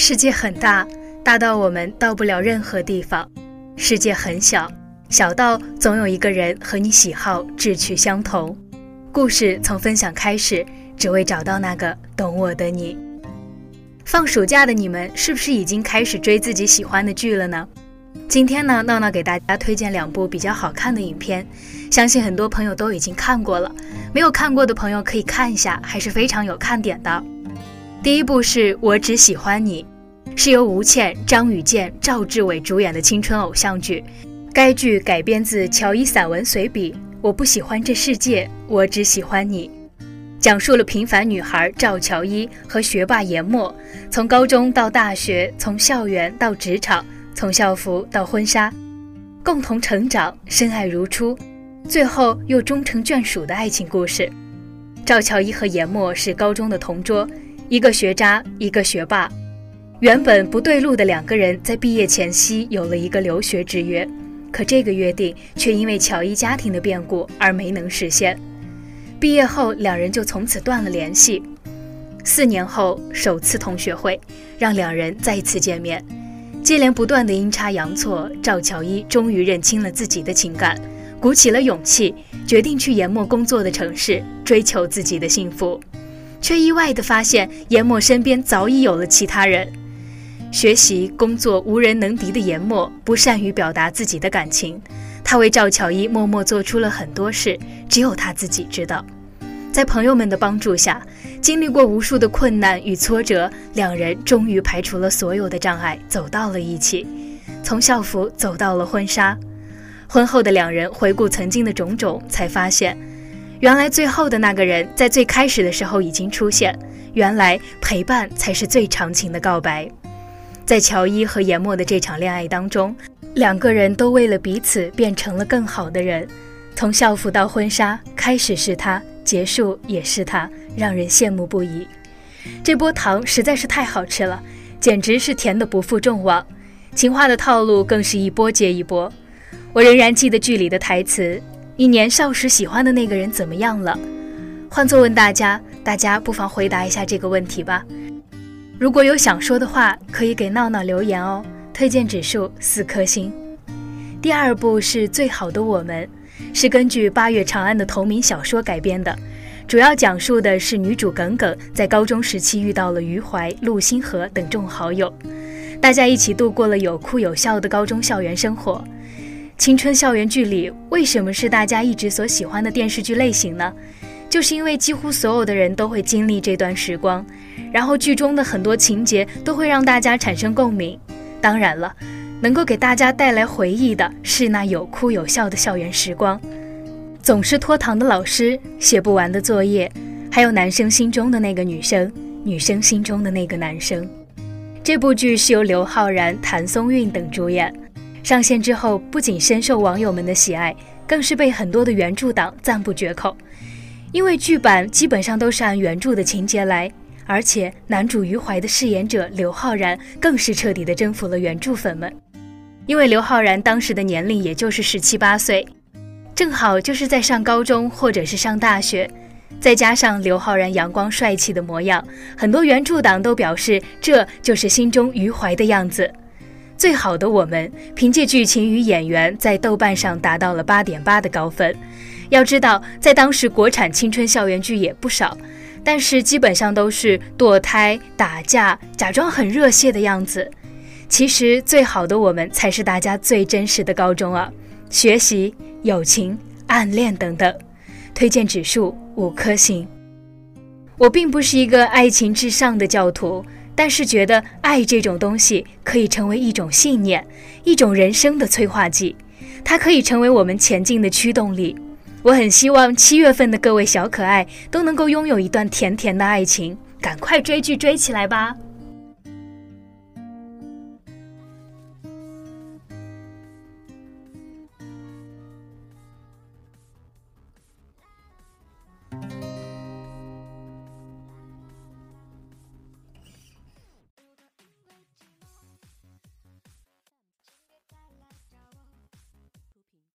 世界很大，大到我们到不了任何地方；世界很小，小到总有一个人和你喜好志趣相同。故事从分享开始，只为找到那个懂我的你。放暑假的你们是不是已经开始追自己喜欢的剧了呢？今天呢，闹闹给大家推荐两部比较好看的影片，相信很多朋友都已经看过了，没有看过的朋友可以看一下，还是非常有看点的。第一部是《我只喜欢你》，是由吴倩、张雨健、赵志伟主演的青春偶像剧。该剧改编自乔伊散文随笔《我不喜欢这世界，我只喜欢你》，讲述了平凡女孩赵乔伊和学霸严默，从高中到大学，从校园到职场，从校服到婚纱，共同成长，深爱如初，最后又终成眷属的爱情故事。赵乔伊和严默是高中的同桌，一个学渣，一个学霸，原本不对路的两个人在毕业前夕有了一个留学之约，可这个约定却因为乔伊家庭的变故而没能实现。毕业后，两人就从此断了联系。4年后，首次同学会让两人再次见面，接连不断的阴差阳错，赵乔伊终于认清了自己的情感，鼓起了勇气，决定去研墨工作的城市追求自己的幸福，却意外地发现研墨身边早已有了其他人。学习工作无人能敌的研墨不善于表达自己的感情，他为赵乔伊默默做出了很多事，只有他自己知道。在朋友们的帮助下，经历过无数的困难与挫折，两人终于排除了所有的障碍，走到了一起，从校服走到了婚纱。婚后的两人回顾曾经的种种，才发现原来最后的那个人在最开始的时候已经出现，原来陪伴才是最长情的告白。在乔伊和严默的这场恋爱当中，两个人都为了彼此变成了更好的人，从校服到婚纱，开始是他，结束也是他，让人羡慕不已。这波糖实在是太好吃了，简直是甜得不负众望，情话的套路更是一波接一波。我仍然记得剧里的台词，你年少时喜欢的那个人怎么样了？换作问大家，大家不妨回答一下这个问题吧。如果有想说的话，可以给闹闹留言哦。推荐指数4颗星。第二部是《最好的我们》，是根据八月长安的同名小说改编的，主要讲述的是女主耿耿在高中时期遇到了余淮、陆星河等众好友，大家一起度过了有哭有笑的高中校园生活。青春校园剧里为什么是大家一直所喜欢的电视剧类型呢？就是因为几乎所有的人都会经历这段时光，然后剧中的很多情节都会让大家产生共鸣。当然了，能够给大家带来回忆的是那有哭有笑的校园时光，总是拖堂的老师，写不完的作业，还有男生心中的那个女生，女生心中的那个男生。这部剧是由刘昊然、谭松韵等主演，上线之后不仅深受网友们的喜爱，更是被很多的原著党赞不绝口。因为剧版基本上都是按原著的情节来，而且男主余淮的饰演者刘昊然更是彻底的征服了原著粉们。因为刘昊然当时的年龄也就是17、18岁，正好就是在上高中或者是上大学，再加上刘昊然阳光帅气的模样，很多原著党都表示这就是心中余淮的样子。最好的我们凭借剧情与演员在豆瓣上达到了 8.8 的高分。要知道在当时国产青春校园剧也不少，但是基本上都是堕胎、打架，假装很热血的样子。其实最好的我们才是大家最真实的高中啊，学习、友情、暗恋等等。推荐指数5颗星。我并不是一个爱情至上的教徒，但是觉得爱这种东西可以成为一种信念，一种人生的催化剂，它可以成为我们前进的驱动力。我很希望7月份的各位小可爱都能够拥有一段甜甜的爱情，赶快追剧追起来吧。